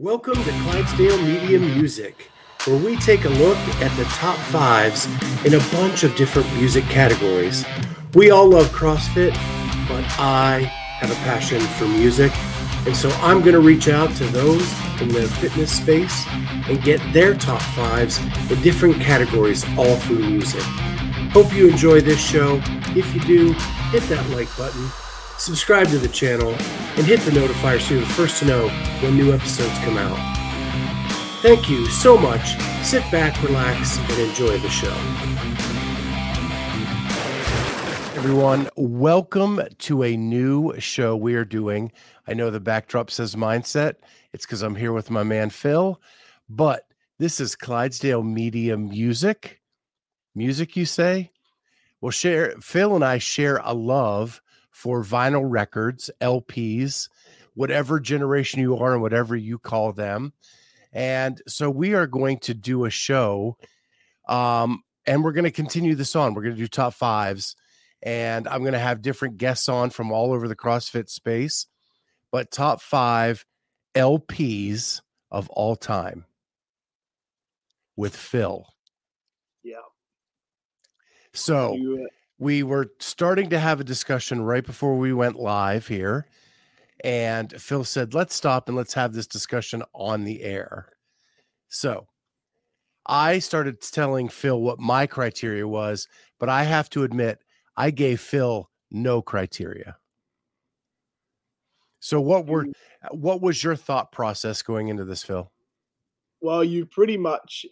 Welcome to Clydesdale Media Music, where we take a look at the top fives in a bunch of different music categories. We all love CrossFit, but I have a passion for music, and so I'm going to reach out to those in the fitness space and get their top fives in different categories all through music. Hope you enjoy this show. If you do, hit that like button, subscribe to the channel, and hit the notifier so you're the first to know when new episodes come out. Thank you so much. Sit back, relax, and enjoy the show. Everyone, welcome to a new show we are doing. I know the backdrop says Mindset. It's because I'm here with my man Phil, but this is Clydesdale Media Music. Music, you say? Well, Phil and I share a love for vinyl records, LPs, whatever generation you are and whatever you call them. And so we are going to do a show and we're going to continue this on. We're going to do top fives, and I'm going to have different guests on from all over the CrossFit space, but top five LPs of all time with Phil. Yeah. So we were starting to have a discussion right before we went live here, and Phil said, let's stop and let's have this discussion on the air. So I started telling Phil what my criteria was, but I have to admit, I gave Phil no criteria. So what was your thought process going into this, Phil? Well, you pretty much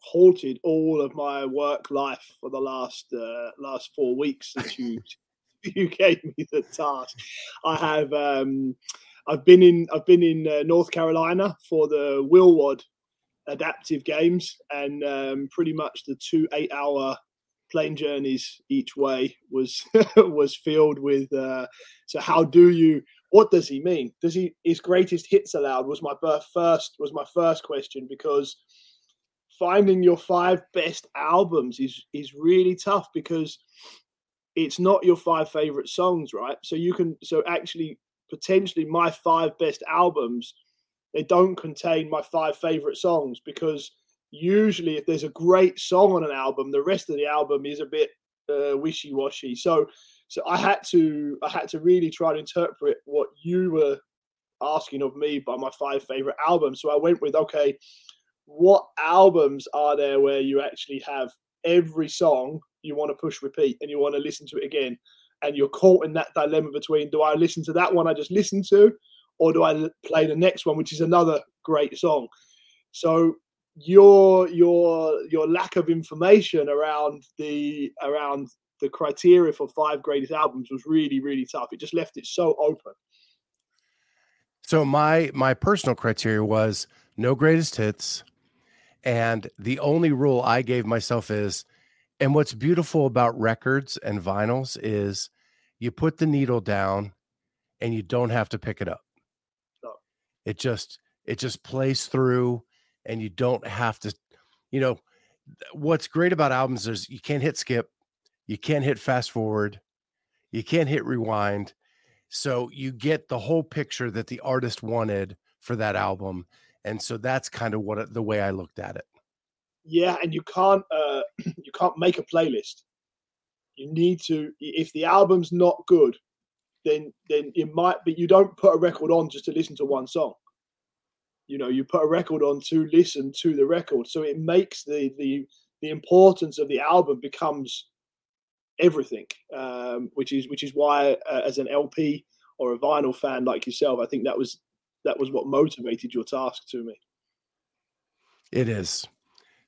halted all of my work life for the last 4 weeks since you gave me the task. I have I've been in North Carolina for the Wilward Adaptive Games, and pretty much the 2 8-hour plane journeys each way was filled with. So how do you? What does he mean? His greatest hits allowed was my first question, because finding your five best albums is really tough, because it's not your five favorite songs, right? So actually potentially my five best albums, they don't contain my five favorite songs, because usually if there's a great song on an album, the rest of the album is a bit wishy-washy. So I had to really try to interpret what you were asking of me by my five favorite albums. So I went with, okay, what albums are there where you actually have every song you want to push repeat and you want to listen to it again, and you're caught in that dilemma between, do I listen to that one I just listened to, or do I play the next one, which is another great song? So your lack of information around the criteria for five greatest albums was really, really tough. It just left it so open. So my personal criteria was no greatest hits. And the only rule I gave myself is, and what's beautiful about records and vinyls is you put the needle down and you don't have to pick it up. No. It just plays through, and you don't have to, what's great about albums is you can't hit skip. You can't hit fast forward. You can't hit rewind. So you get the whole picture that the artist wanted for that album. And so that's kind of the way I looked at it. Yeah, and you can't make a playlist. You need to, if the album's not good, then it might be, you don't put a record on just to listen to one song. You put a record on to listen to the record. So it makes the importance of the album becomes everything, which is why as an LP or a vinyl fan like yourself, I think that was what motivated your task to me. It is.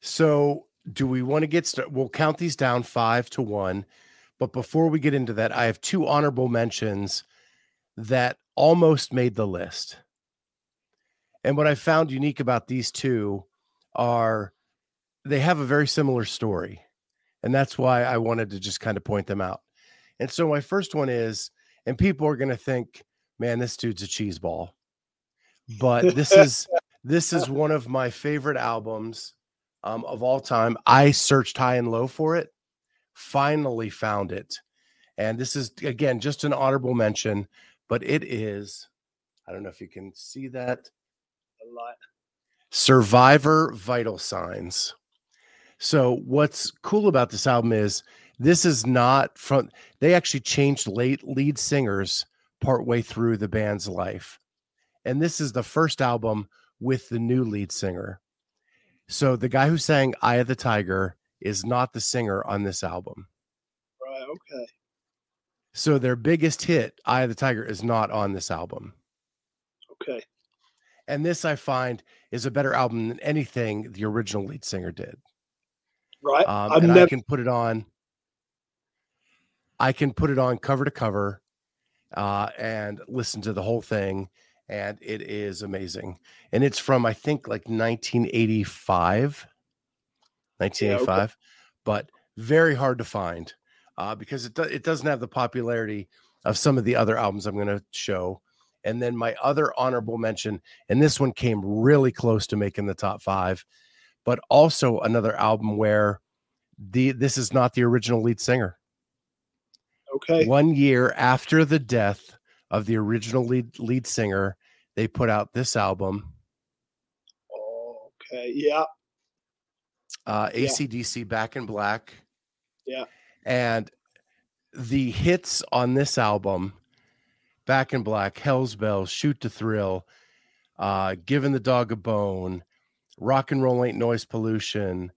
So do we want to get started? We'll count these down 5 to 1. But before we get into that, I have two honorable mentions that almost made the list. And what I found unique about these two are they have a very similar story. And that's why I wanted to just kind of point them out. And so my first one is, and people are going to think, man, this dude's a cheese ball. But this is one of my favorite albums of all time. I searched high and low for it, finally found it. And this is, again, just an honorable mention, but it is, I don't know if you can see that. a lot. Survivor Vital Signs. So what's cool about this album is this is not from, they actually changed lead singers partway through the band's life. And this is the first album with the new lead singer. So the guy who sang Eye of the Tiger is not the singer on this album. Right, okay. So their biggest hit, Eye of the Tiger, is not on this album. Okay. And this, I find, is a better album than anything the original lead singer did. Right. I can put it on. I can put it on cover to cover and listen to the whole thing. And it is amazing. And it's from, I think, like 1985, yeah, okay. But very hard to find because it doesn't have the popularity of some of the other albums I'm going to show. And then my other honorable mention, and this one came really close to making the top five, but also another album where this is not the original lead singer. Okay. 1 year after the death of the original lead singer, they put out this album. Okay. Yeah. AC/DC, Back in Black. Yeah. And the hits on this album, Back in Black, Hell's Bells, Shoot to Thrill, Giving the Dog a Bone, Rock and Roll Ain't Noise Pollution,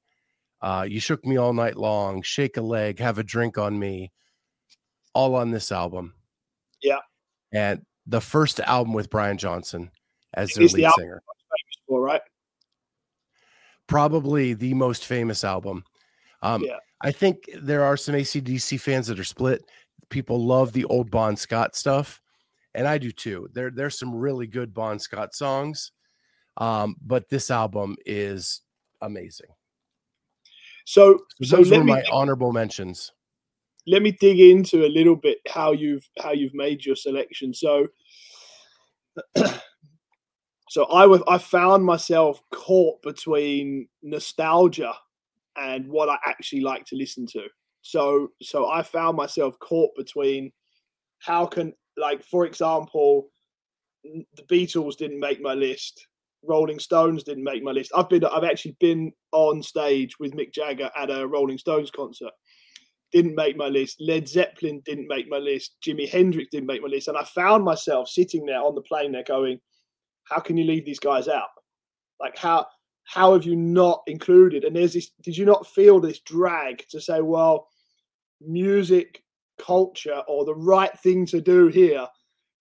You Shook Me All Night Long, Shake a Leg, Have a Drink on Me, all on this album. Yeah. And the first album with Brian Johnson as their lead singer. All right. Probably the most famous album. Yeah. I think there are some AC/DC fans that are split. People love the old Bon Scott stuff. And I do too. There's some really good Bon Scott songs, but this album is amazing. So those were my honorable mentions. Let me dig into a little bit how you've made your selection. So I found myself caught between nostalgia and what I actually like to listen to. So I found myself caught between how can. Like, for example, the Beatles didn't make my list. Rolling Stones didn't make my list. I've actually been on stage with Mick Jagger at a Rolling Stones concert. Didn't make my list. Led Zeppelin didn't make my list. Jimi Hendrix didn't make my list. And I found myself sitting there on the plane there going, how can you leave these guys out? Like, how have you not included? And there's this, did you not feel this drag to say, well, music, culture, or the right thing to do here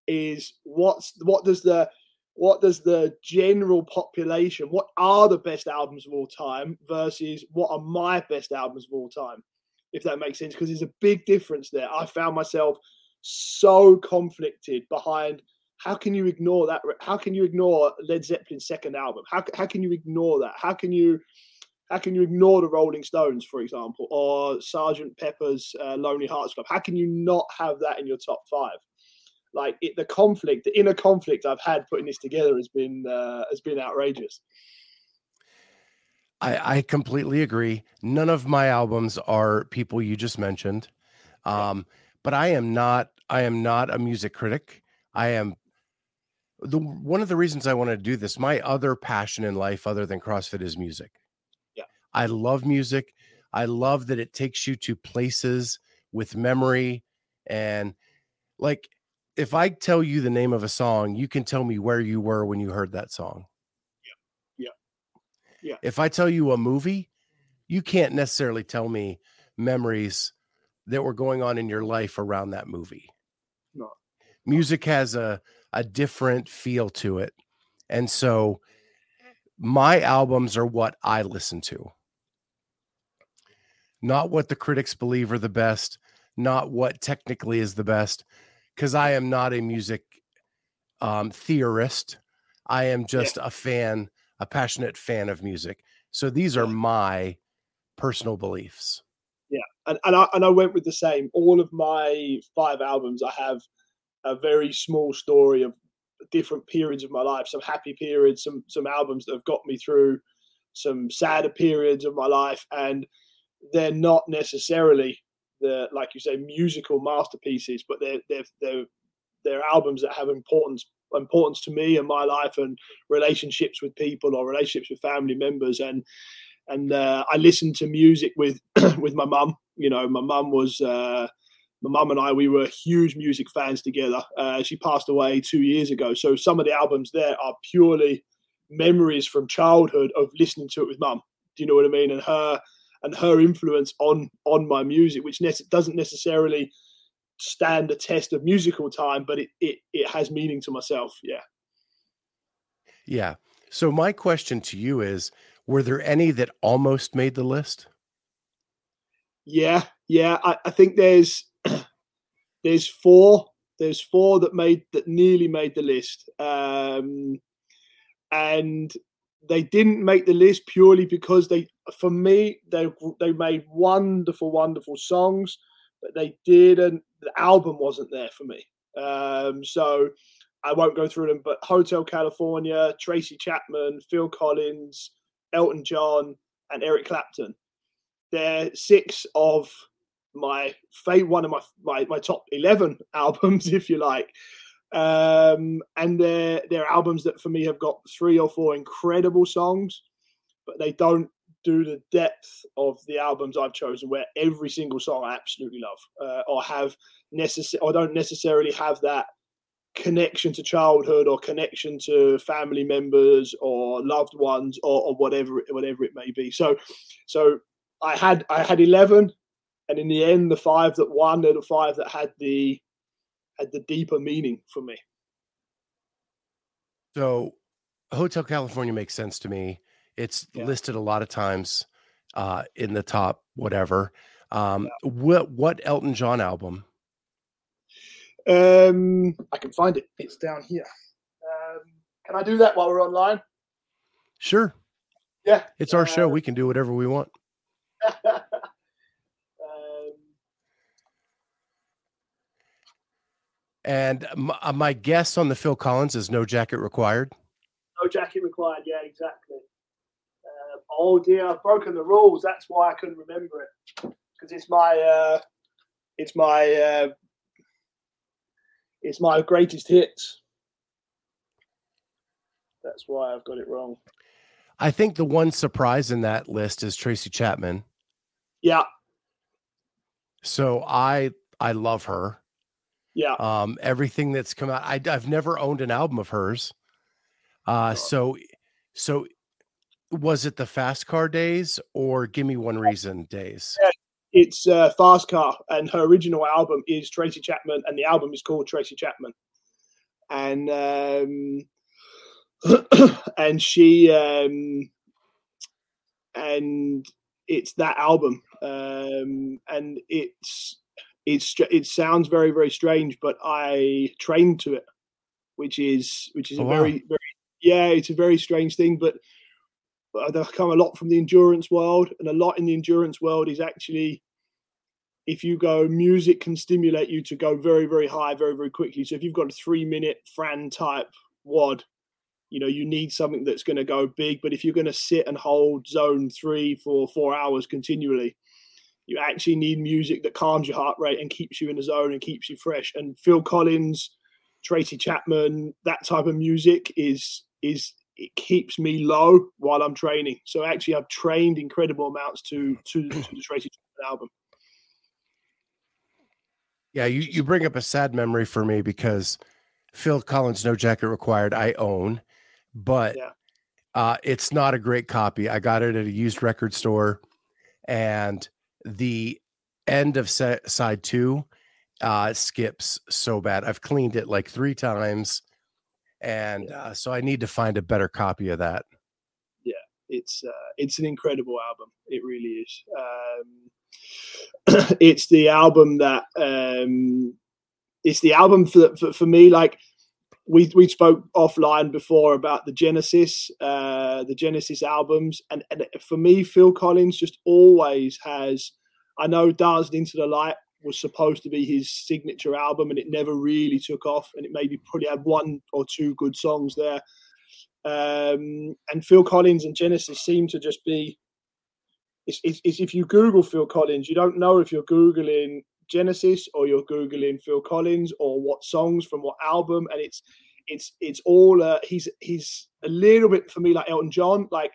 is what does the general population, what are the best albums of all time versus what are my best albums of all time, if that makes sense, because there's a big difference there. I found myself so conflicted behind how can you ignore Led Zeppelin's second album, how can you ignore that, how can you ignore the Rolling Stones, for example, or Sgt. Pepper's Lonely Hearts Club? How can you not have that in your top five? Like the inner conflict I've had putting this together has been outrageous. I completely agree. None of my albums are people you just mentioned, but I am not a music critic. One of the reasons I want to do this. My other passion in life, other than CrossFit, is music. I love music. I love that it takes you to places with memory. And like, if I tell you the name of a song, you can tell me where you were when you heard that song. Yeah. Yeah. Yeah. If I tell you a movie, you can't necessarily tell me memories that were going on in your life around that movie. No. Music has a different feel to it. And so my albums are what I listen to. Not what the critics believe are the best, not what technically is the best, because I am not a music theorist. I am just a passionate fan of music. So these are my personal beliefs. Yeah, and I went with the same. All of my five albums, I have a very small story of different periods of my life, some happy periods, some albums that have got me through some sadder periods of my life. And they're not necessarily like you say, musical masterpieces, but they're albums that have importance importance to me and my life, and relationships with people or relationships with family members. And I listened to music with with my mum. You know, my mum was my mum and I, we were huge music fans together. She passed away 2 years ago. So some of the albums there are purely memories from childhood of listening to it with mum. Do you know what I mean? And her influence on my music, which doesn't necessarily stand the test of musical time, but it has meaning to myself. Yeah. Yeah. So my question to you is, were there any that almost made the list? Yeah. Yeah. I think there's four. There's four that nearly made the list. And they didn't make the list purely because for me, they made wonderful, wonderful songs, but the album wasn't there for me. So I won't go through them, but Hotel California, Tracy Chapman, Phil Collins, Elton John, and Eric Clapton. They're six of my top 11 albums, if you like. And they're albums that for me have got three or four incredible songs, but they don't do the depth of the albums I've chosen, where every single song I absolutely love, or don't necessarily have that connection to childhood or connection to family members or loved ones or whatever it may be. So I had 11, and in the end, the five that won are the five that had the deeper meaning for me. So Hotel California makes sense to me. It's listed a lot of times in the top whatever. What Elton John album? I can find it. It's down here. Can I do that while we're online? Sure. Yeah. It's our show. We can do whatever we want. And my guess on the Phil Collins is No Jacket Required. No Jacket Required. Yeah, exactly. Oh dear, I've broken the rules. That's why I couldn't remember it, because it's my greatest hits. That's why I've got it wrong. I think the one surprise in that list is Tracy Chapman. Yeah. So I love her. Yeah. Everything that's come out, I've never owned an album of hers. So was it the Fast Car days or Give Me One Reason days? Yeah, it's Fast Car, and her original album is Tracy Chapman, and the album is called Tracy Chapman. And and she and it's that album, and it sounds very, very strange, but I trained to it, which is a very, very it's a very strange thing, but. I've come a lot from the endurance world, and a lot in the endurance world is actually, if you go, music can stimulate you to go very, very high, very, very quickly. So if you've got a 3-minute Fran type WOD, you know, you need something that's going to go big. But if you're going to sit and hold zone 3 for 4 hours continually, you actually need music that calms your heart rate and keeps you in the zone and keeps you fresh. And Phil Collins, Tracy Chapman, that type of music is it keeps me low while I'm training. So actually I've trained incredible amounts to the Tracy Chapman album. Yeah. You bring up a sad memory for me, because Phil Collins, No Jacket Required, I own, but it's not a great copy. I got it at a used record store, and the end of side 2 skips so bad. I've cleaned it like 3 times. And so I need to find a better copy of that. Yeah, it's an incredible album. It really is. It's the album that it's the album for me. Like we spoke offline before about the Genesis albums, and for me, Phil Collins just always has. I know Dancing into the Light was supposed to be his signature album, and it never really took off, and it maybe probably had 1 or 2 good songs there. And Phil Collins and Genesis seem to just be, it's if you Google Phil Collins, you don't know if you're Googling Genesis or you're Googling Phil Collins or what songs from what album. And it's, it's all he's a little bit for me like Elton John. Like,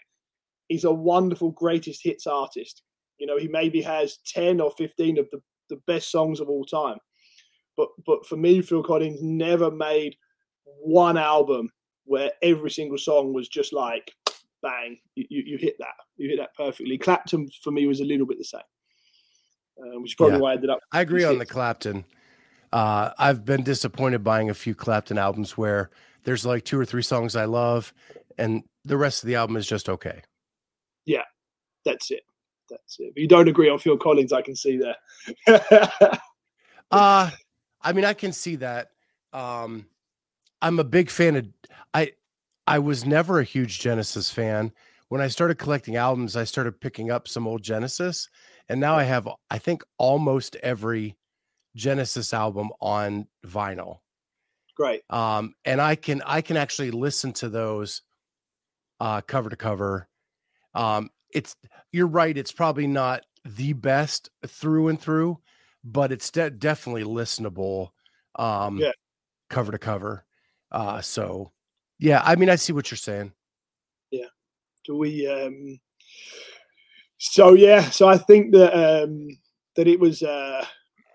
he's a wonderful greatest hits artist. You know, he maybe has 10 or 15 of the best songs of all time. But for me, Phil Collins never made one album where every single song was just like, bang, you hit that. You hit that perfectly. Clapton, for me, was a little bit the same, which is probably why I ended up. I agree on the Clapton. I've been disappointed buying a few Clapton albums where there's like 2 or 3 songs I love and the rest of the album is just okay. Yeah, that's it. That's it. If you don't agree on Phil Collins, I can see that. I mean, I can see that. I'm a big fan of, I was never a huge Genesis fan. When I started collecting albums, I started picking up some old Genesis, and now I have, I think, almost every Genesis album on vinyl. Great. And I can actually listen to those cover to cover. You're right. It's probably not the best through and through, but it's definitely listenable. Cover to cover. So yeah, I mean, I see what you're saying. Yeah. Do we, so I think that it was,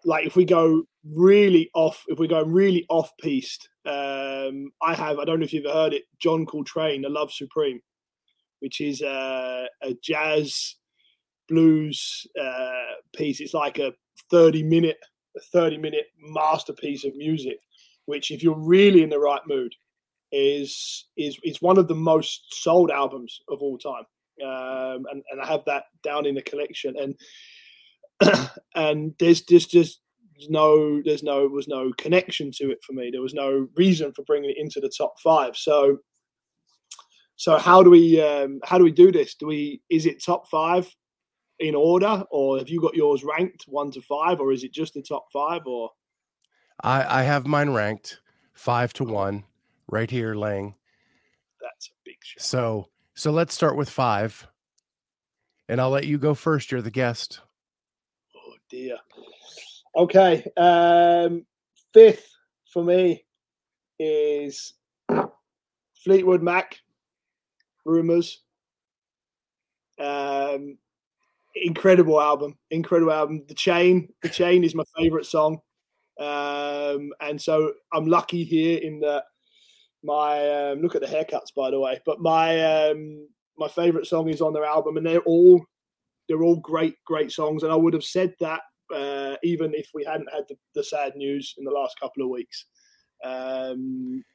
like, if we go really off piste, I don't know if you've ever heard it, John Coltrane, The Love Supreme, which is a jazz blues piece. It's like a 30-minute masterpiece of music, which, if you're really in the right mood, is one of the most sold albums of all time. And I have that down in the collection. And there's just no, was no connection to it for me. There was no reason for bringing it into the top 5. So how do we do this? Is it top 5 in order, or have you got yours ranked 1 to 5, or is it just the top 5? Or I have mine ranked 5 to 1 right here, Lang. That's a big show. So let's start with 5, and I'll let you go first. You're the guest. Oh dear. Okay. 5th for me is Fleetwood Mac, Rumors. Incredible album. The Chain is my favorite song. And so I'm lucky here in that my look at the haircuts, by the way, but my favorite song is on their album, and they're all great songs. And I would have said that even if we hadn't had the sad news in the last couple of weeks.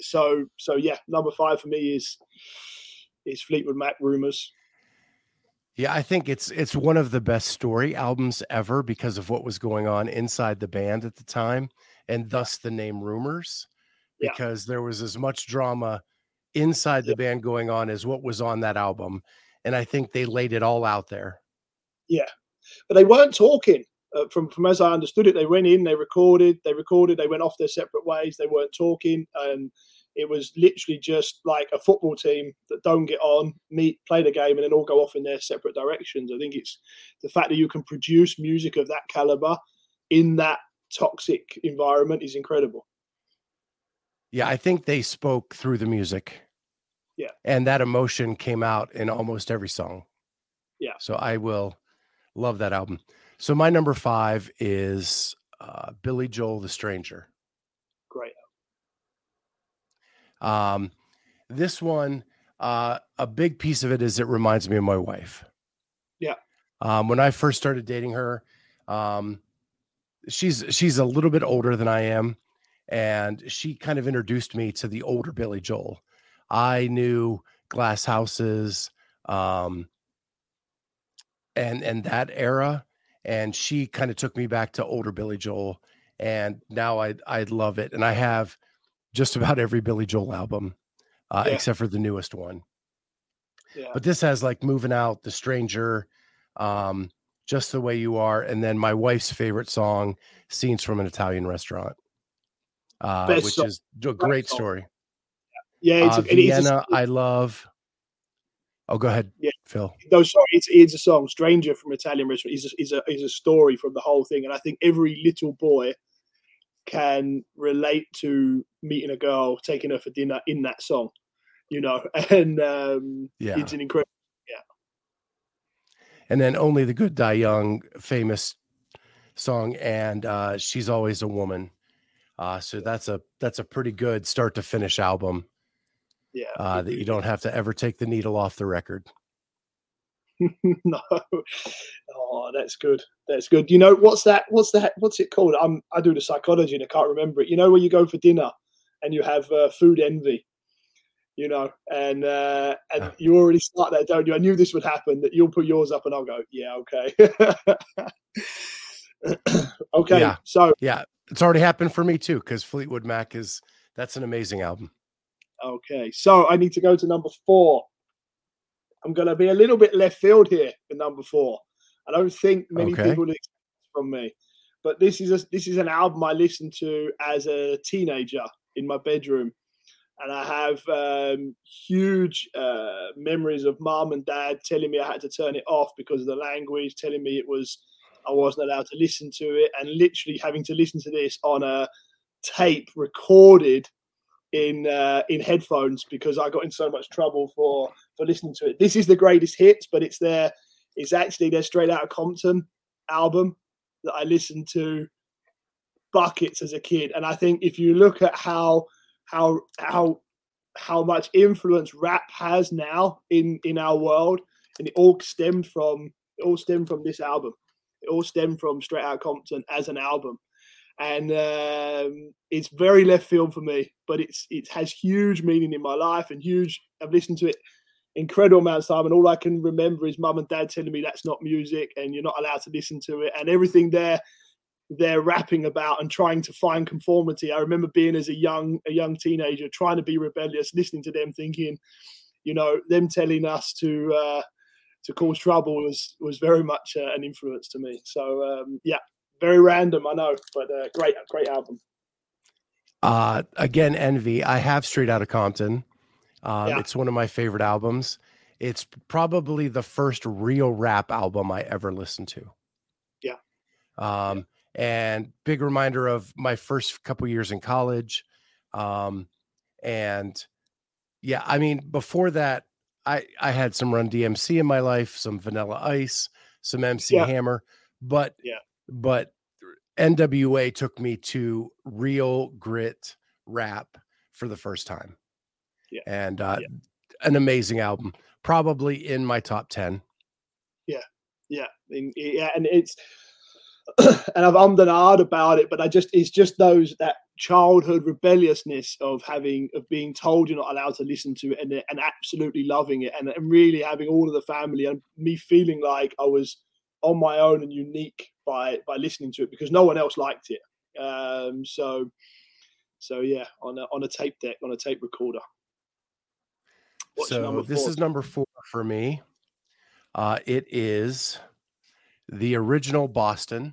So yeah, number 5 for me is Fleetwood Mac, Rumors. Yeah, I think it's one of the best story albums ever because of what was going on inside the band at the time, and thus the name Rumors, because there was as much drama inside the band going on as what was on that album. And I think they laid it all out there. Yeah, but they weren't talking. From as I understood it, they went in, they recorded, they went off their separate ways. They weren't talking, and it was literally just like a football team that don't get on, meet, play the game, and then all go off in their separate directions. I think it's the fact that you can produce music of that caliber in that toxic environment is incredible. Yeah, I think they spoke through the music. Yeah. And that emotion came out in almost every song. Yeah. So I will love that album. So my number 5 is Billy Joel, The Stranger. Great. This one, a big piece of it is it reminds me of my wife. Yeah. When I first started dating her, she's a little bit older than I am, and she kind of introduced me to the older Billy Joel. I knew Glass Houses, and that era. And she kind of took me back to older Billy Joel, and now I love it. And I have just about every Billy Joel album, except for the newest one. Yeah. But this has like Moving Out, The Stranger, Just the Way You Are, and then my wife's favorite song, Scenes from an Italian Restaurant, which is a great story. Yeah, it's Vienna, I love. Oh, go ahead, Phil. No, sorry, it's a song. Stranger from Italian Restaurant is a story from the whole thing, and I think every little boy can relate to meeting a girl, taking her for dinner in that song, you know, and it's an incredible. And then Only the Good Die Young, famous song, and She's Always a Woman. So that's a pretty good start to finish album. Yeah, that you don't have to ever take the needle off the record. No, oh, that's good. That's good. You know, what's that? What's it called? I do the psychology and I can't remember it. You know, when you go for dinner and you have food envy. You know, and you already start that, don't you? I knew this would happen, that you'll put yours up and I'll go, yeah, okay. Okay, yeah. So. Yeah, it's already happened for me too, because Fleetwood Mac that's an amazing album. Okay, so I need to go to number 4. I'm going to be a little bit left field here for number 4. I don't think many people expect it from me, but this is an album I listened to as a teenager in my bedroom. And I have huge memories of mom and dad telling me I had to turn it off because of the language, telling me I wasn't allowed to listen to it, and literally having to listen to this on a tape recorded in headphones because I got in so much trouble for listening to it. This is the greatest hits, but it's actually their Straight Outta Compton album that I listened to buckets as a kid. And I think if you look at how much influence rap has now in our world, and it all stemmed from this album. It all stemmed from Straight Outta Compton as an album, and it's very left field for me, but it has huge meaning in my life and huge. I've listened to it incredible amount of time, and all I can remember is mum and dad telling me that's not music and you're not allowed to listen to it, and everything there. They're rapping about and trying to find conformity. I remember being as a young teenager trying to be rebellious, listening to them, thinking, you know, them telling us to cause trouble was very much an influence to me. So very random, I know, but great album. Again, Envy. I have Straight Outta Compton. It's one of my favorite albums. It's probably the first real rap album I ever listened to. And big reminder of my first couple years in college. I mean, before that, I had some Run DMC in my life, some Vanilla Ice, some MC Hammer, but N.W.A. took me to real grit rap for the first time. Yeah. And an amazing album, probably in my top 10. Yeah. Yeah. And it's, and I've ummed and ahed about it, but it's just that childhood rebelliousness of being told you're not allowed to listen to it, and absolutely loving it, and really having all of the family, and me feeling like I was on my own and unique by listening to it because no one else liked it. On a tape deck, on a tape recorder. This is number 4 for me. It is. The original Boston.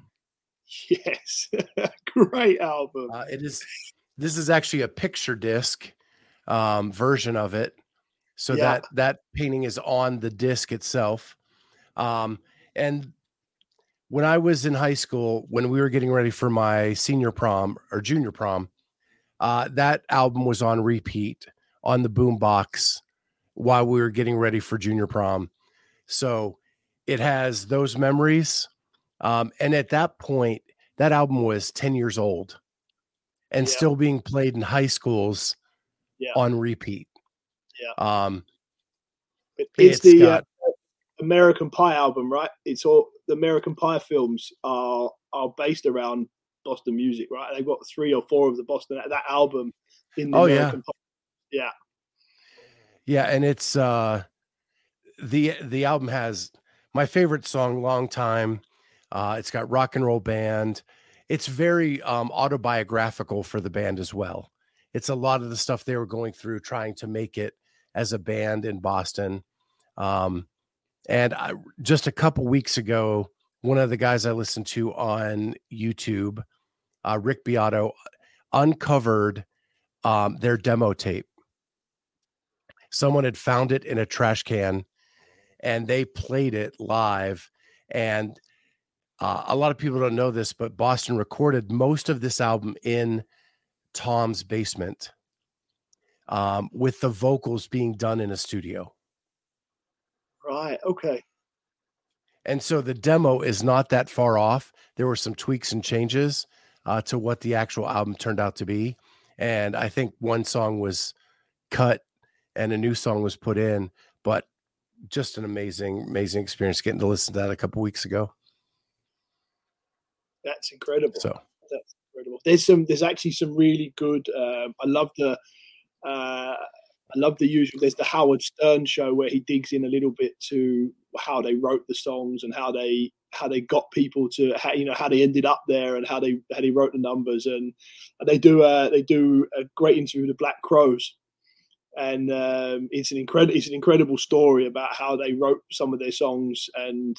Yes. Great album. This is actually a picture disc version of it. So that painting is on the disc itself. And when I was in high school, when we were getting ready for my senior prom or junior prom, that album was on repeat on the boombox while we were getting ready for junior prom. So it has those memories. And at that point, that album was 10 years old and still being played in high schools on repeat. Yeah. It's the American Pie album, right? It's all the American Pie films are based around Boston music, right? They've got 3 or 4 of the Boston, that album in the American Pie. Yeah. Yeah. And it's the album has my favorite song, Long Time. It's got Rock and Roll Band. It's very autobiographical for the band as well. It's a lot of the stuff they were going through trying to make it as a band in Boston. And just a couple weeks ago, one of the guys I listened to on YouTube, Rick Beato, uncovered their demo tape. Someone had found it in a trash can, and they played it live, and A lot of people don't know this, but Boston recorded most of this album in Tom's basement, with the vocals being done in a studio. Right. Okay. And so the demo is not that far off. There were some tweaks and changes to what the actual album turned out to be. And I think one song was cut and a new song was put in, but just an amazing, amazing experience getting to listen to that a couple weeks ago. That's incredible. So that's incredible. There's actually some really good. I love the usual. There's the Howard Stern show where he digs in a little bit to how they wrote the songs and how they got people to how they ended up there and how they wrote the numbers, and they do a great interview with the Black Crows, and it's an incredible story about how they wrote some of their songs. And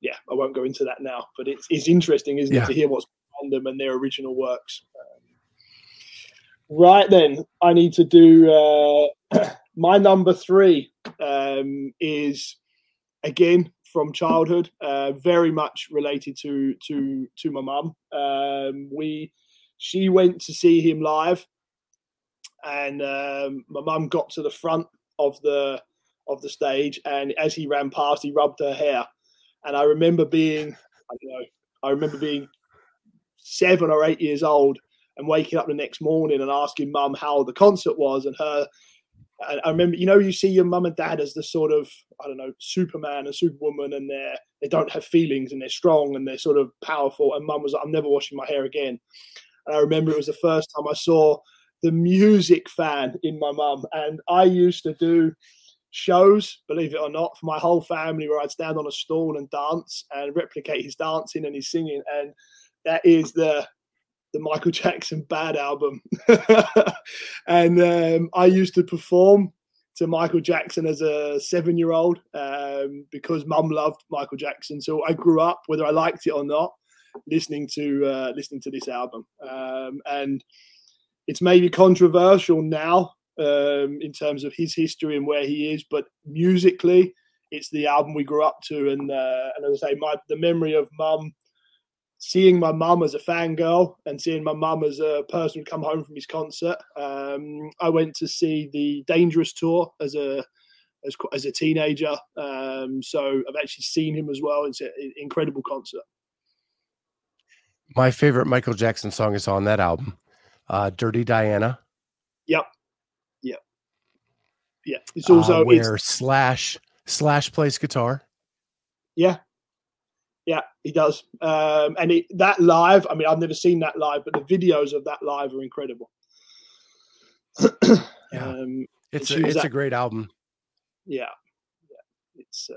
yeah, I won't go into that now, but it's interesting, isn't it, to hear what's on them and their original works. Right then, I need to do my number three is, again, from childhood, very much related to my mum. She went to see him live, and my mum got to the front of the stage, and as he ran past, he rubbed her hair. And I remember being 7 or 8 years old and waking up the next morning and asking Mum how the concert was, and her. And I remember, you see your mum and dad as the sort of, Superman and Superwoman, and they don't have feelings and they're strong and they're sort of powerful. And Mum was like, I'm never washing my hair again. And I remember it was the first time I saw the music fan in my mum, and I used to do shows, believe it or not, for my whole family, where I'd stand on a stool and dance and replicate his dancing and his singing, and that is the Michael Jackson Bad album. And I used to perform to Michael Jackson as a 7-year-old because Mum loved Michael Jackson, so I grew up, whether I liked it or not, listening to this album, and it's maybe controversial now in terms of his history and where he is, but musically it's the album we grew up to. And and as I say, the memory of Mum, seeing my mum as a fangirl and seeing my mum as a person who'd come home from his concert. I went to see the Dangerous tour as a teenager, so I've actually seen him as well. It's an incredible concert. My favorite Michael Jackson song is on that album, Dirty Diana. Yep. Yeah, it's also where Slash plays guitar. Yeah, he does. And that live, I've never seen that live, but the videos of that live are incredible. Yeah, it's a great album. Yeah, it's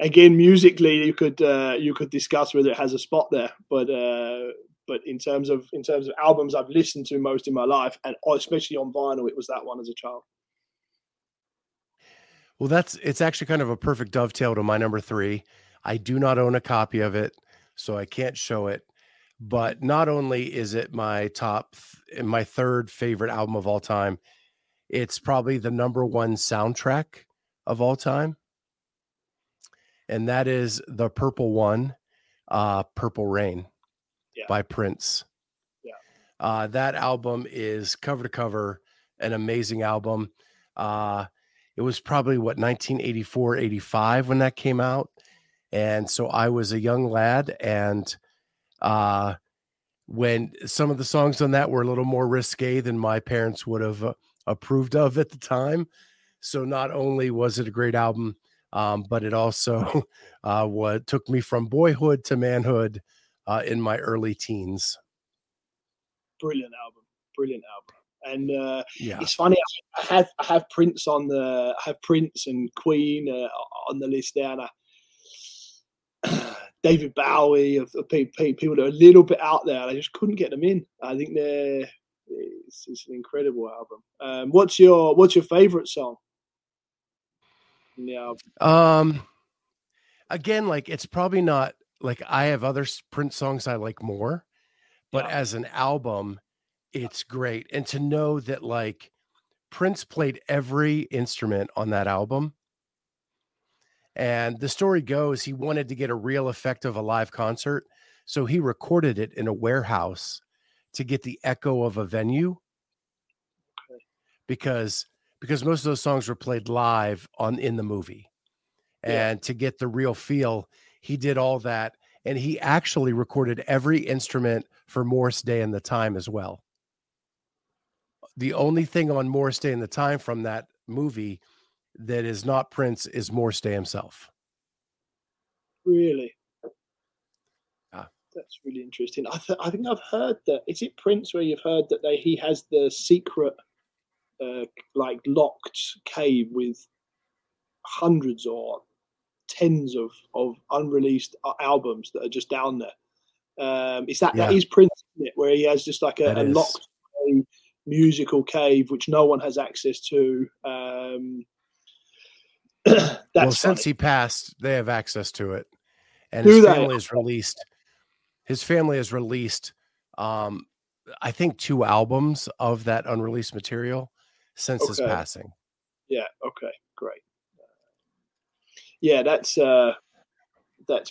again, musically you could discuss whether it has a spot there, but in terms of albums I've listened to most in my life, and especially on vinyl, it was that one as a child. Well, it's actually kind of a perfect dovetail to my number three. I do not own a copy of it, so I can't show it. But not only is it my third favorite album of all time, it's probably the number one soundtrack of all time. And that is the Purple One, Purple Rain. Yeah. By Prince. Yeah. That album is cover to cover an amazing album. It was probably 1984, 85 when that came out. And so I was a young lad, and when some of the songs on that were a little more risque than my parents would have approved of at the time. So not only was it a great album, but it also took me from boyhood to manhood in my early teens. Brilliant album. And It's funny. I have Prince Prince and Queen on the list there, and David Bowie, of people that are a little bit out there. I just couldn't get them in. I think it's an incredible album. What's your favorite song? Yeah. Again, it's probably not. I have other Prince songs I like more, but as an album, it's great. And to know that Prince played every instrument on that album, And the story goes, he wanted to get a real effect of a live concert. So he recorded it in a warehouse to get the echo of a venue. Okay. Because most of those songs were played live in the movie. Yeah. And to get the real feel, he did all that. And he actually recorded every instrument for Morris Day and the Time as well. The only thing on Morris Day and the Time from that movie that is not Prince is Morris Day himself. Really? Yeah. That's really interesting. I think I've heard that. Is it Prince where you've heard that he has the secret, like locked cave with hundreds or tens of unreleased albums that are just down there? That is Prince, isn't it? Where he has just like a locked cave, musical cave, which no one has access to. Since he passed, they have access to it, and his family has released, I think, 2 albums of that unreleased material since his passing. Yeah. Okay. Great. Yeah, that's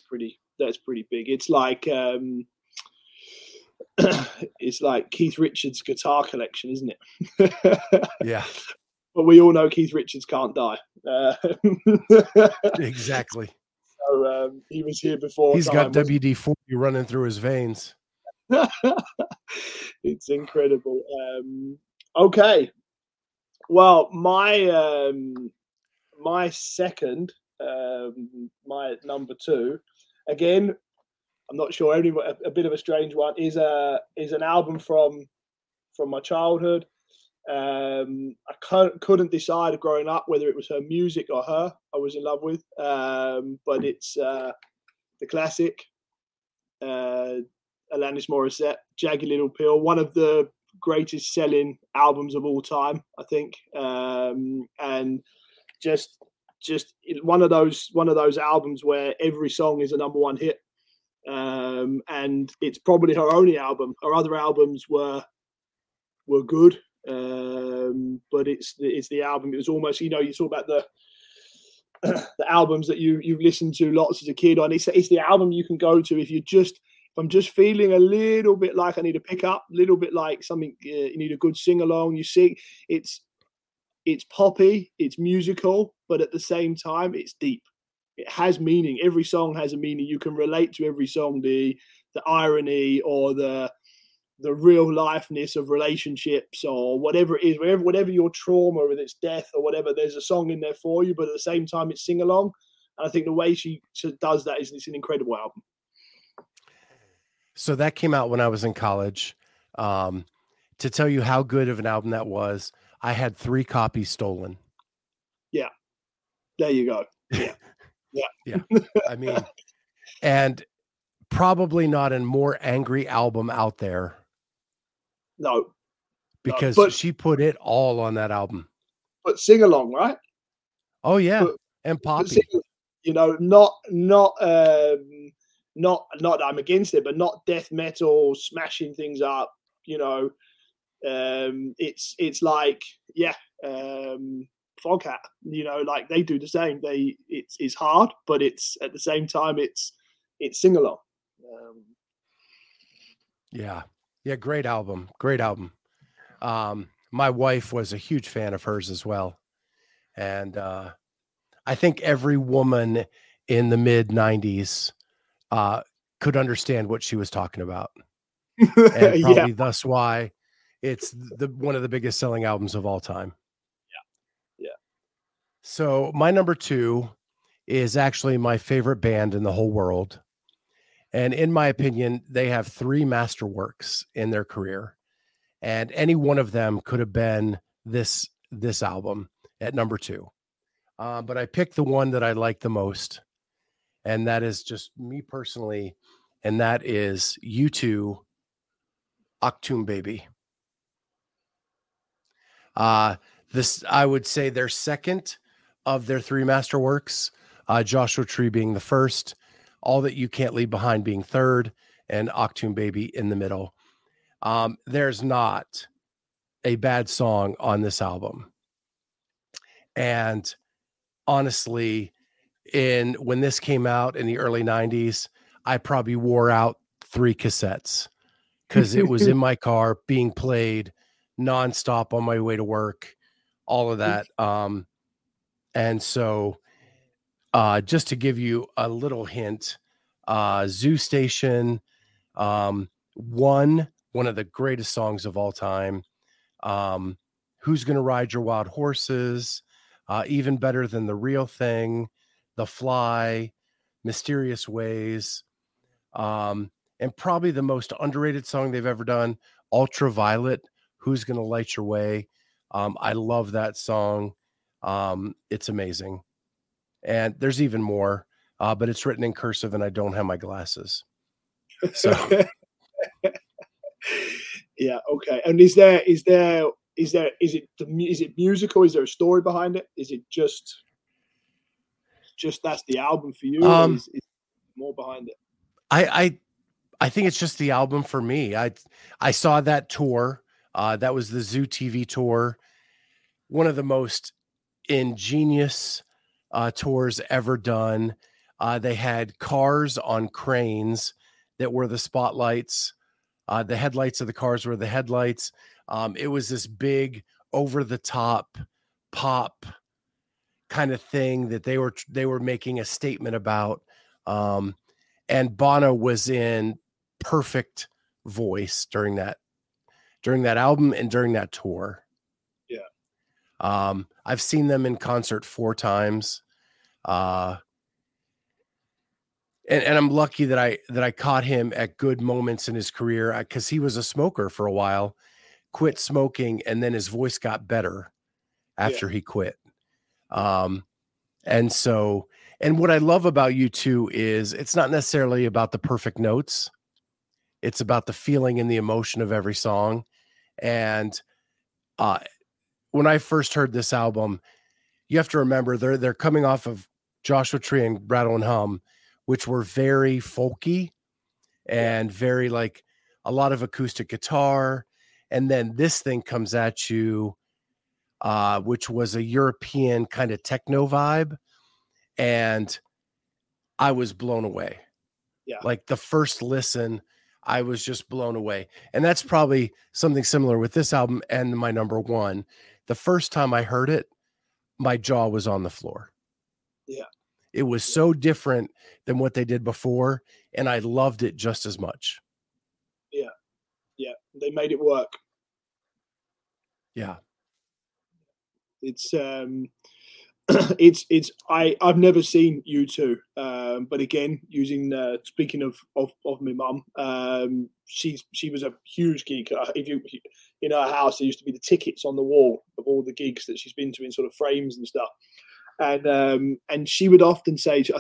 pretty big. It's like it's like Keith Richards' guitar collection, isn't it? Yeah. But we all know Keith Richards can't die. Exactly. So he was here before. He's got WD-40 running through his veins. It's incredible. Okay. Well, my second, my number 2, again, I'm not sure, a bit of a strange one, is an album from my childhood. I couldn't decide growing up whether it was her music or her I was in love with, but it's the classic Alanis Morissette, Jagged Little Pill, one of the greatest selling albums of all time, I think, and just one of those albums where every song is a number one hit, and it's probably her only album. Her other albums were good. But it's the album. It was almost, you talk about the albums that you've listened to lots as a kid, and it's the album you can go to if I'm just feeling a little bit like I need to pick up a little bit, like something you need a good sing along. You see, it's poppy, it's musical, but at the same time it's deep. It has meaning. Every song has a meaning. You can relate to every song, the irony or the real lifeness of relationships or whatever it is, whatever your trauma, whether it's death or whatever, there's a song in there for you, but at the same time it's sing along. And I think the way she does that is, it's an incredible album. So that came out when I was in college. To tell you how good of an album that was, I had 3 copies stolen. Yeah. There you go. Yeah. Yeah. Yeah. I mean, and probably not a more angry album out there. No, because she put it all on that album. But sing along, right? Oh yeah, and poppy. Sing, not that I'm against it, but not death metal smashing things up. It's like Foghat. Like they do the same. It's hard, but it's at the same time it's sing along. Yeah. Great album. My wife was a huge fan of hers as well. And I think every woman in the mid 90s could understand what she was talking about. And probably That's why it's one of the biggest selling albums of all time. Yeah. Yeah. So my number 2 is actually my favorite band in the whole world. And in my opinion, they have 3 masterworks in their career, and any one of them could have been this album at number 2. But I picked the one that I like the most, and that is just me personally. And that is U2, Achtung Baby. This, I would say, their second of their 3 masterworks, Joshua Tree being the first, All That You Can't Leave Behind being third, and Achtung Baby in the middle. There's not a bad song on this album. And honestly, And when this came out in the early 90s, I probably wore out 3 cassettes because it was in my car being played nonstop on my way to work, all of that. And so just to give you a little hint, Zoo Station, one of the greatest songs of all time. Who's Gonna Ride Your Wild Horses? Even Better Than the Real Thing, The Fly, Mysterious Ways, and probably the most underrated song they've ever done, Ultraviolet, Who's Gonna Light Your Way. I love that song. It's amazing. And there's even more, but it's written in cursive and I don't have my glasses. So yeah, okay. And is it music or is there a story behind it? Is it just that's the album for you? Or is more behind it? I think it's just the album for me. I saw that tour. That was the Zoo TV tour. One of the most ingenious tours ever done. They had cars on cranes that were the spotlights. The headlights of the cars were the headlights. It was this big over-the-top pop kind of thing that they were making a statement about. And Bono was in perfect voice during that album and during that tour. Yeah. I've seen them in concert 4 times. And I'm lucky that I caught him at good moments in his career because he was a smoker for a while, quit smoking, and then his voice got better after he quit. And what I love about U2 is it's not necessarily about the perfect notes. It's about the feeling and the emotion of every song. And when I first heard this album, you have to remember they're coming off of Joshua Tree and Rattle and Hum, which were very folky and very like a lot of acoustic guitar. And then this thing comes at you, which was a European kind of techno vibe. And I was blown away. Yeah. Like the first listen, I was just blown away. And that's probably something similar with this album and my number one. The first time I heard it, my jaw was on the floor. Yeah. It was so different than what they did before, and I loved it just as much. Yeah. Yeah. They made it work. Yeah. It's I've never seen U2, but again, speaking of my mum, she was a huge geek. If you in her house, there used to be the tickets on the wall of all the gigs that she's been to in sort of frames and stuff. And she would often say, I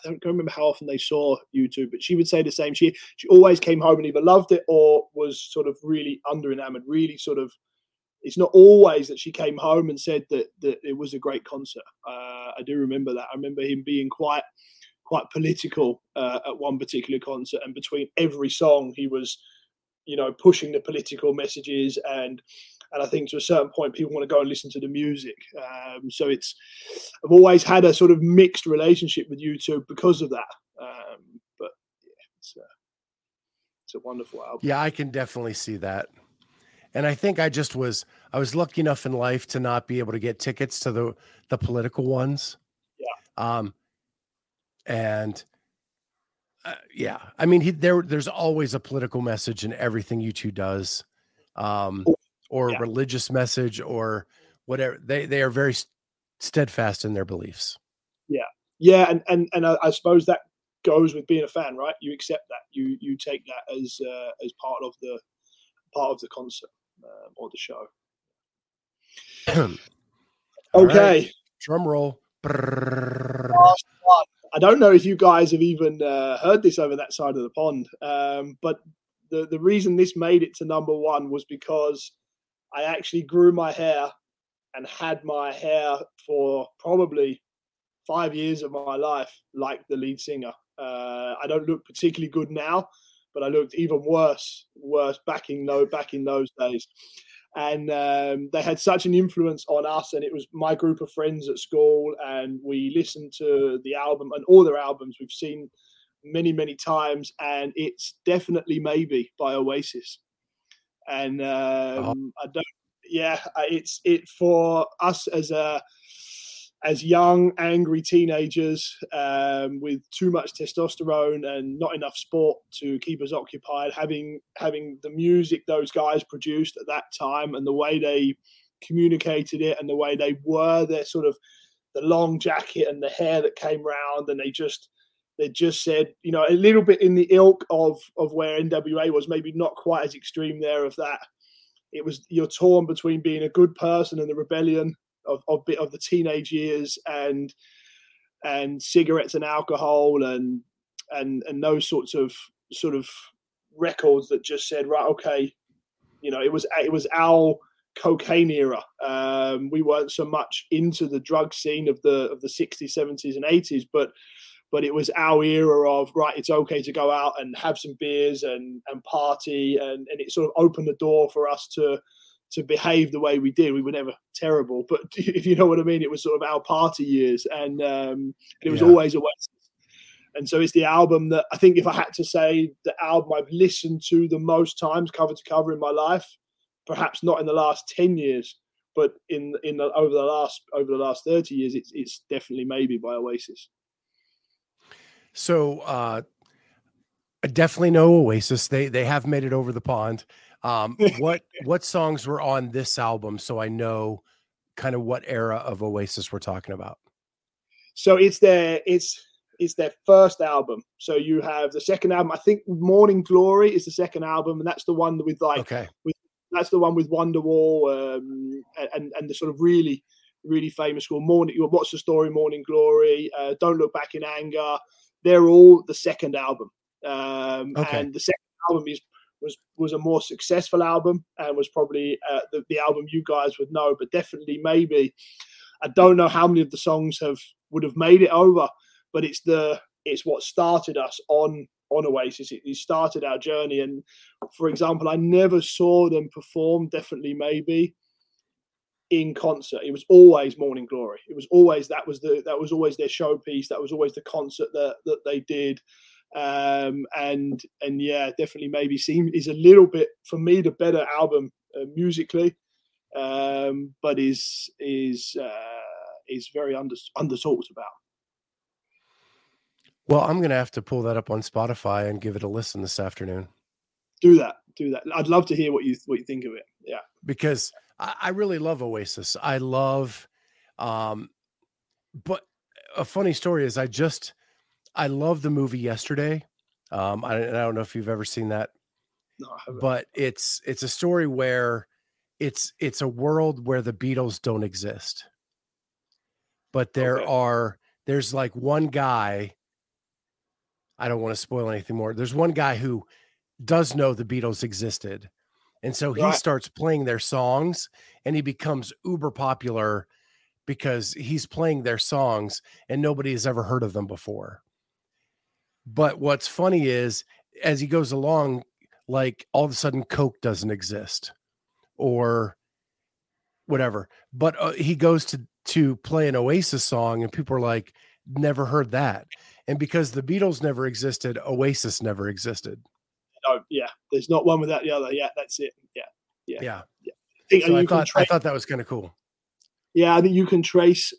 don't remember how often they saw U2, but she would say the same. She always came home and either loved it or was sort of really under enamored, really sort of. It's not always that she came home and said that it was a great concert. I do remember that. I remember him being quite political at one particular concert, and between every song, he was, pushing the political messages. And I think to a certain point, people want to go and listen to the music. So I've always had a sort of mixed relationship with U2 because of that. But yeah, it's a wonderful album. Yeah, I can definitely see that. And I think I was lucky enough in life to not be able to get tickets to the political ones. Yeah. Yeah, I mean, there's always a political message in everything U2 does, or a religious message or whatever. They are very steadfast in their beliefs. Yeah. Yeah. And I suppose that goes with being a fan, right? You accept that, you take that as part of the concert. Or the show. Okay. Right. Drum roll. Last one. I don't know if you guys have even heard this over that side of the pond, but the reason this made it to number one was because I actually grew my hair and had my hair for probably 5 years of my life, like the lead singer. I don't look particularly good now, but I looked even worse back in those days. And they had such an influence on us, and it was my group of friends at school, and we listened to the album and all their albums we've seen many, many times, and it's Definitely Maybe by Oasis. And it's for us as young, angry teenagers with too much testosterone and not enough sport to keep us occupied, having the music those guys produced at that time and the way they communicated it and the way they were, their sort of the long jacket and the hair that came round, and they just said, you know, a little bit in the ilk of where N.W.A. was, maybe not quite as extreme there of that. It was, you're torn between being a good person and the rebellion of the teenage years and cigarettes and alcohol and those sort of records that just said, right, okay, you know, it was our cocaine era. We weren't so much into the drug scene of the 60s, 70s and 80s, but it was our era of, right, it's okay to go out and have some beers and party, and it sort of opened the door for us to behave the way we did. We were never terrible, but if you know what I mean, it was sort of our party years, and it was always Oasis. And so it's the album that I think, if I had to say the album I've listened to the most times, cover to cover, in my life, perhaps not in the last 10 years, but over the last 30 years, it's Definitely Maybe by Oasis. So I definitely know Oasis. They have made it over the pond. What songs were on this album, so I know kind of what era of Oasis we're talking about? So it's their first album. So you have the second album. I think Morning Glory is the second album, and that's the one with that's the one with Wonderwall and the sort of really, really famous score. What's the Story? Morning Glory. Don't Look Back in Anger. They're all the second album, and the second album was a more successful album and was probably the album you guys would know. But Definitely Maybe, I don't know how many of the songs would have made it over, but it's what started us on Oasis. It started our journey. And for example, I never saw them perform Definitely Maybe in concert. It was always Morning Glory. It was always, that was always their showpiece. That was always the concert that they did. Definitely Maybe is a little bit, for me, the better album musically, but is very under-talked about. Well, I'm going to have to pull that up on Spotify and give it a listen this afternoon. Do that. I'd love to hear what you think of it. Yeah, because I really love Oasis. I love, but a funny story is I love the movie Yesterday. I don't know if you've ever seen that. No, I haven't. But it's a story where it's a world where the Beatles don't exist, but there's like one guy. I don't want to spoil anything more. There's one guy who does know the Beatles existed, and so he starts playing their songs, and he becomes uber popular because he's playing their songs and nobody has ever heard of them before. But what's funny is, as he goes along, like all of a sudden Coke doesn't exist or whatever, but he goes to play an Oasis song and people are like, never heard that. And because the Beatles never existed, Oasis never existed. No, yeah. There's not one without the other. Yeah. That's it. Yeah. I thought that was kind of cool. Yeah. I think you can trace,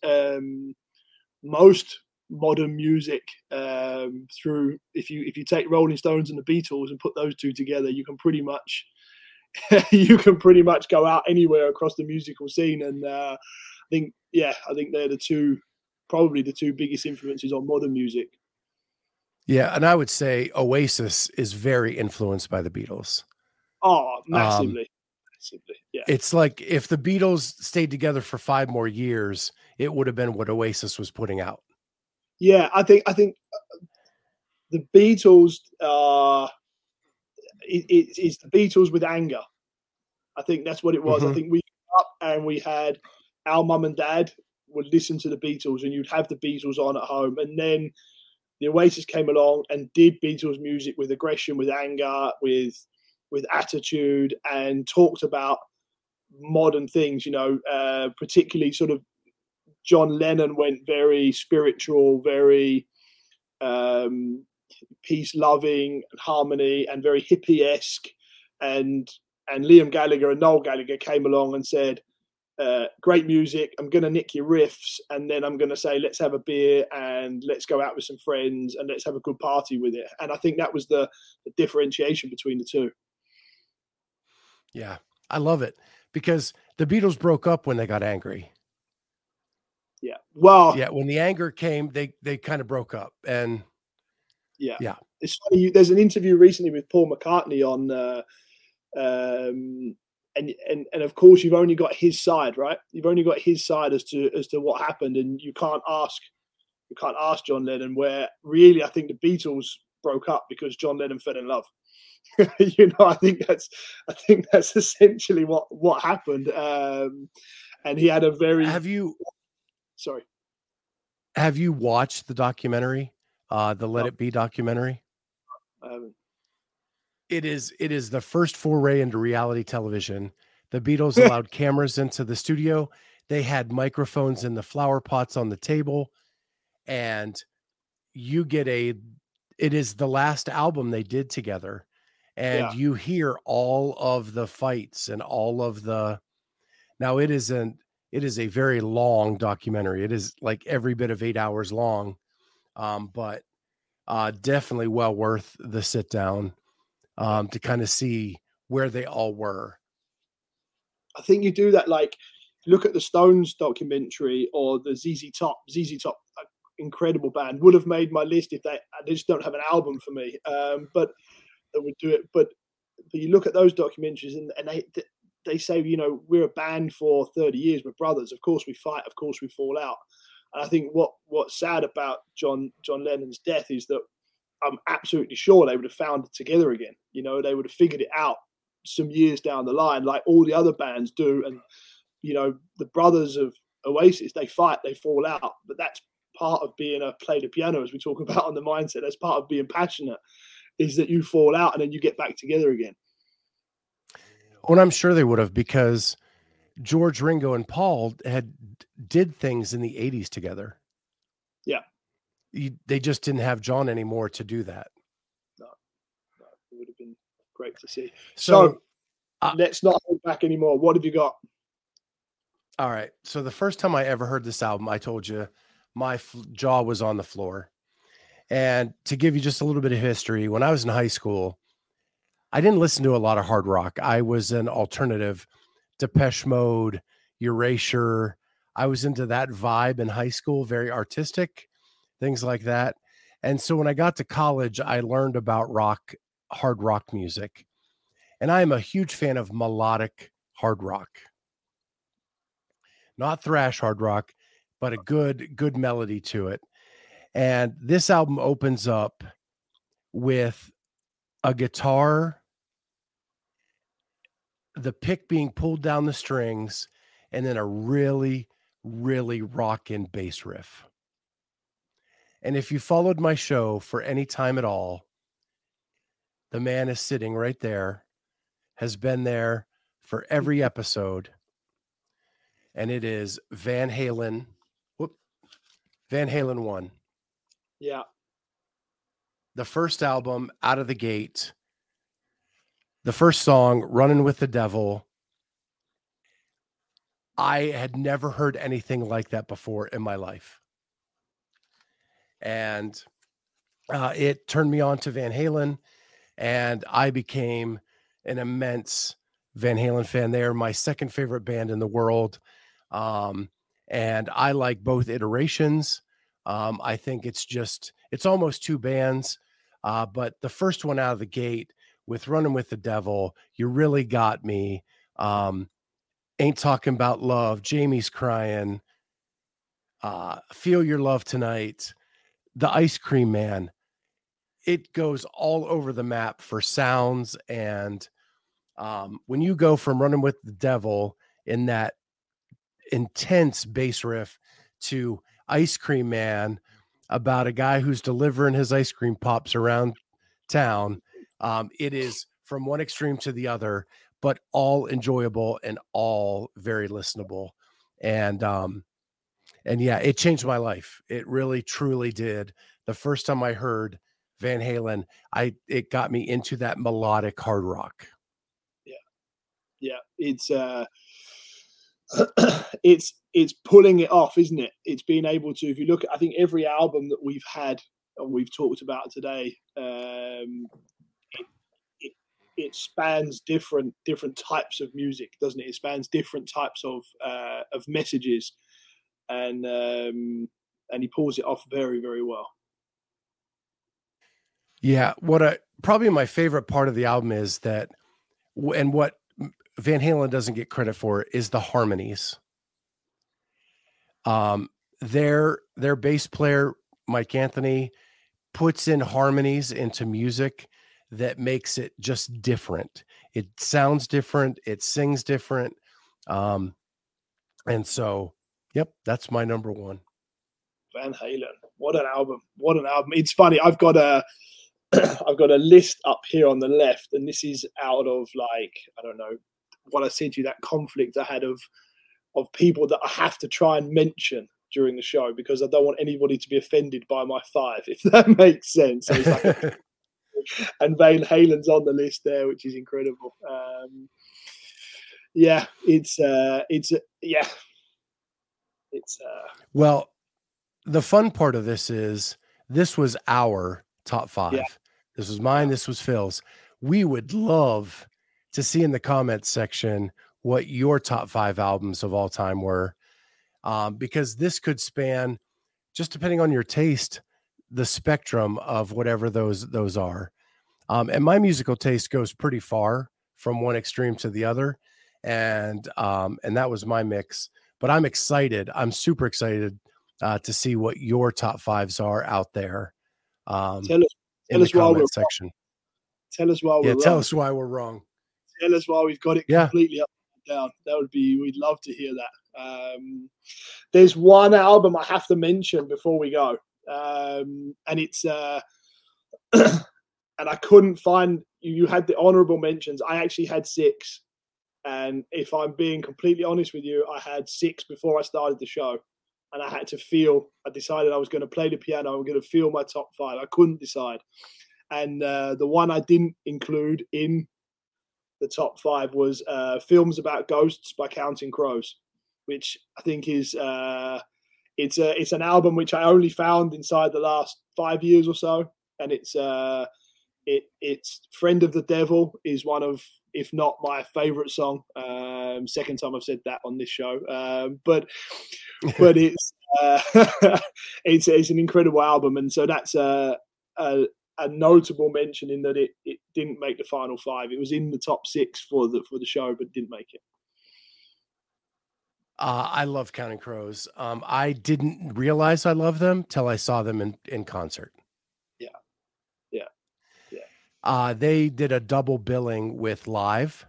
most modern music through, if you take Rolling Stones and the Beatles and put those two together, you can pretty much go out anywhere across the musical scene, and I think they're probably the two biggest influences on modern music. Yeah, and I would say Oasis is very influenced by the Beatles. Oh, massively. Yeah. It's like if the Beatles stayed together for 5 more years, it would have been what Oasis was putting out. Yeah, I think the Beatles it's the Beatles with anger. I think that's what it was. Mm-hmm. I think we grew up and we had our mum and dad would listen to the Beatles, and you'd have the Beatles on at home, and then the Oasis came along and did Beatles music with aggression, with anger, with attitude, and talked about modern things, you know, particularly sort of John Lennon went very spiritual, very peace-loving and harmony and very hippie-esque. And Liam Gallagher and Noel Gallagher came along and said, great music, I'm going to nick your riffs, and then I'm going to say, let's have a beer and let's go out with some friends and let's have a good party with it. And I think that was the differentiation between the two. Yeah, I love it, because the Beatles broke up when they got angry. Yeah. Well, yeah, when the anger came, they kind of broke up. And yeah. It's funny, there's an interview recently with Paul McCartney on and of course you've only got his side, right? You've only got his side as to what happened, and you can't ask John Lennon, where really I think the Beatles broke up because John Lennon fell in love. You know, I think that's essentially what happened. And he had a very... Have you watched the documentary, the Let It Be documentary? I haven't. It is the first foray into reality television. The Beatles allowed cameras into the studio. They had microphones in the flower pots on the table, and it is the last album they did together. And you hear all of the fights and all of the... Now it is a very long documentary. It is like every bit of 8 hours long, but definitely well worth the sit down to kind of see where they all were. I think you do that, like look at the Stones documentary or the ZZ Top, incredible band, would have made my list if they just don't have an album for me, but they would do it. But you look at those documentaries and they say, you know, we're a band for 30 years. We're brothers. Of course we fight. Of course we fall out. And I think what's sad about John Lennon's death is that I'm absolutely sure they would have found it together again. You know, they would have figured it out some years down the line, like all the other bands do. And, you know, the brothers of Oasis, they fight, they fall out. But that's part of being a play the piano, as we talk about on the mindset. That's part of being passionate, is that you fall out and then you get back together again. Well, I'm sure they would have, because George, Ringo, and Paul did things in the 80s together. Yeah. They just didn't have John anymore to do that. No, it would have been great to see. So let's not hold back anymore. What have you got? All right. So the first time I ever heard this album, I told you my jaw was on the floor. And to give you just a little bit of history, when I was in high school, I didn't listen to a lot of hard rock. I was an alternative, Depeche Mode, Erasure. I was into that vibe in high school, very artistic, things like that. And so when I got to college, I learned about rock, hard rock music. And I'm a huge fan of melodic hard rock. Not thrash hard rock, but a good melody to it. And this album opens up with a guitar, the pick being pulled down the strings, and then a really, really rockin' bass riff. And if you followed my show for any time at all, the man is sitting right there, has been there for every episode, and it is Van Halen. Van Halen 1. Yeah. The first album, out of the gate, the first song, Running with the Devil. I had never heard anything like that before in my life. And it turned me on to Van Halen, and I became an immense Van Halen fan. They are my second favorite band in the world. And I like both iterations. I think it's almost two bands, but the first one out of the gate with Running with the Devil, you really got me. Ain't Talking About Love, Jamie's Crying, Feel Your Love Tonight, The Ice Cream Man. It goes all over the map for sounds. And when you go from Running with the Devil in that intense bass riff to Ice Cream Man, about a guy who's delivering his ice cream pops around town. It is from one extreme to the other, but all enjoyable and all very listenable. And yeah, it changed my life. It really, truly did. The first time I heard Van Halen, it got me into that melodic hard rock. Yeah. Yeah. It's pulling it off, isn't it? It's being able to, if you look at, I think every album that we've had and we've talked about today, it spans different types of music, doesn't it? It spans different types of messages, and he pulls it off very, very well. Yeah, probably my favorite part of the album is that, and what Van Halen doesn't get credit for is the harmonies. Their bass player Mike Anthony puts in harmonies into music that makes it just different. It sounds different. It sings different. And so, yep, that's my number one. Van Halen. What an album. What an album. It's funny. I've got a list up here on the left, and this is out of, like, I don't know what I said to you, that conflict I had of people that I have to try and mention during the show because I don't want anybody to be offended by my five, if that makes sense. So it's like, and Van Halen's on the list there, which is incredible. Well, the fun part of this is this was our top five. Yeah. This was mine. This was Phil's. We would love to see in the comments section what your top five albums of all time were, because this could span, just depending on your taste, the spectrum of whatever those are. And my musical taste goes pretty far from one extreme to the other. And that was my mix, but I'm excited. I'm super excited to see what your top fives are out there. Tell us why we're wrong. Tell us why we've got it completely upside down. We'd love to hear that. There's one album I have to mention before we go. And it's and I couldn't find, you had the honorable mentions. I actually had 6, and if I'm being completely honest with you, I had 6 before I started the show, and I decided I was going to play the piano. I'm going to feel my top 5. I couldn't decide, and the one I didn't include in the top 5 was Films About Ghosts by Counting Crows, which I think is it's an album which I only found inside the last 5 years or so, and it's Friend of the Devil is one of, if not my favorite song. Second time I've said that on this show, but it's an incredible album, and so that's a notable mention in that it didn't make the final 5. It was in the top 6 for the show, but didn't make it. I love Counting Crows. I didn't realize I love them till I saw them in concert. Yeah. They did a double billing with Live.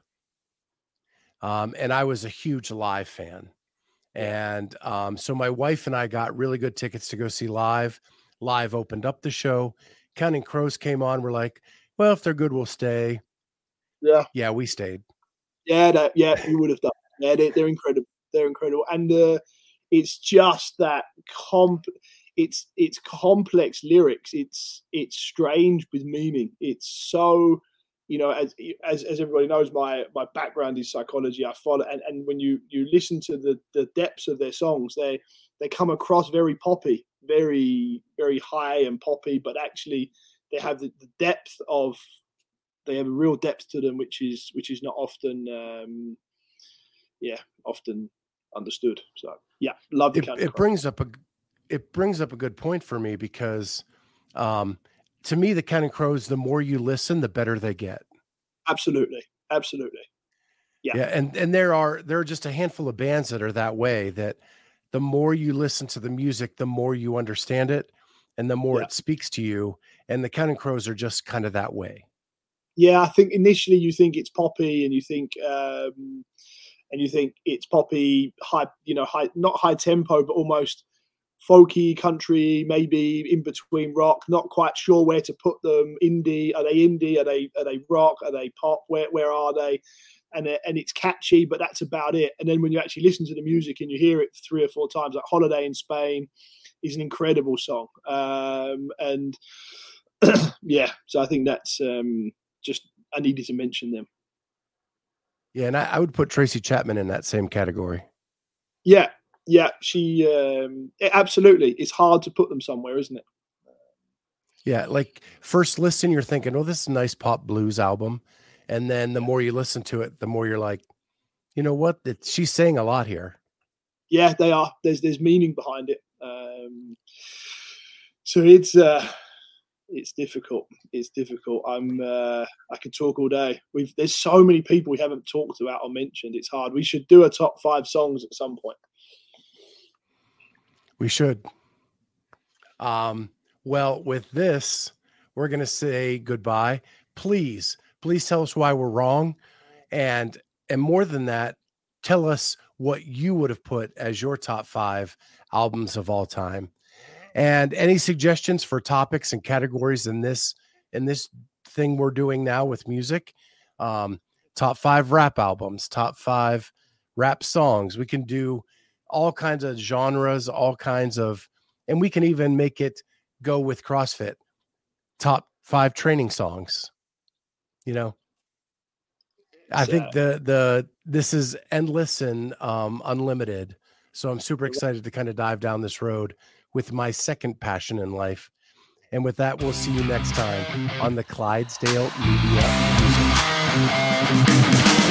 And I was a huge Live fan. And so my wife and I got really good tickets to go see Live. Live opened up the show. Counting Crows came on. We're like, well, if they're good, we'll stay. Yeah. Yeah, we stayed. Yeah, we would have done. Yeah, they're incredible. They're incredible, and it's just that it's complex lyrics. It's strange with meaning. It's so, as everybody knows, my background is psychology. I follow, and when you listen to the depths of their songs, they come across very poppy, very very high and poppy, but actually they have a real depth to them, which is not often understood. So yeah, love the Counting Crows. It brings up a good point for me because to me, the Counting Crows, the more you listen, the better they get. Absolutely. Yeah. And there are just a handful of bands that are that way, that the more you listen to the music, the more you understand it and the more it speaks to you. And the Counting Crows are just kind of that way. Yeah. I think initially you think it's poppy and you think it's poppy, high, not high tempo, but almost folky country, maybe in between rock. Not quite sure where to put them. Indie? Are they rock? Are they pop? Where are they? and it's catchy, but that's about it. And then when you actually listen to the music and you hear it three or four times, like Holiday in Spain is an incredible song. And yeah, so I think that's just, I needed to mention them. Yeah, and I would put Tracy Chapman in that same category. Yeah, yeah, she absolutely. It's hard to put them somewhere, isn't it? Yeah, like first listen, you're thinking, "Oh, this is a nice pop blues album," and then the more you listen to it, the more you're like, "You know what? She's saying a lot here." Yeah, they are. There's meaning behind it. So it's difficult. It's difficult. I could talk all day. There's so many people we haven't talked about or mentioned. It's hard. We should do a top 5 songs at some point. We should. Well, with this, we're going to say goodbye. Please tell us why we're wrong. And more than that, tell us what you would have put as your top 5 albums of all time. And any suggestions for topics and categories in this thing we're doing now with music, top 5 rap albums, top 5 rap songs. We can do all kinds of genres, and we can even make it go with CrossFit, top 5 training songs. You know, I think this is endless and unlimited. So I'm super excited to kind of dive down this road with my second passion in life. And with that, we'll see you next time on the Clydesdale Media Music.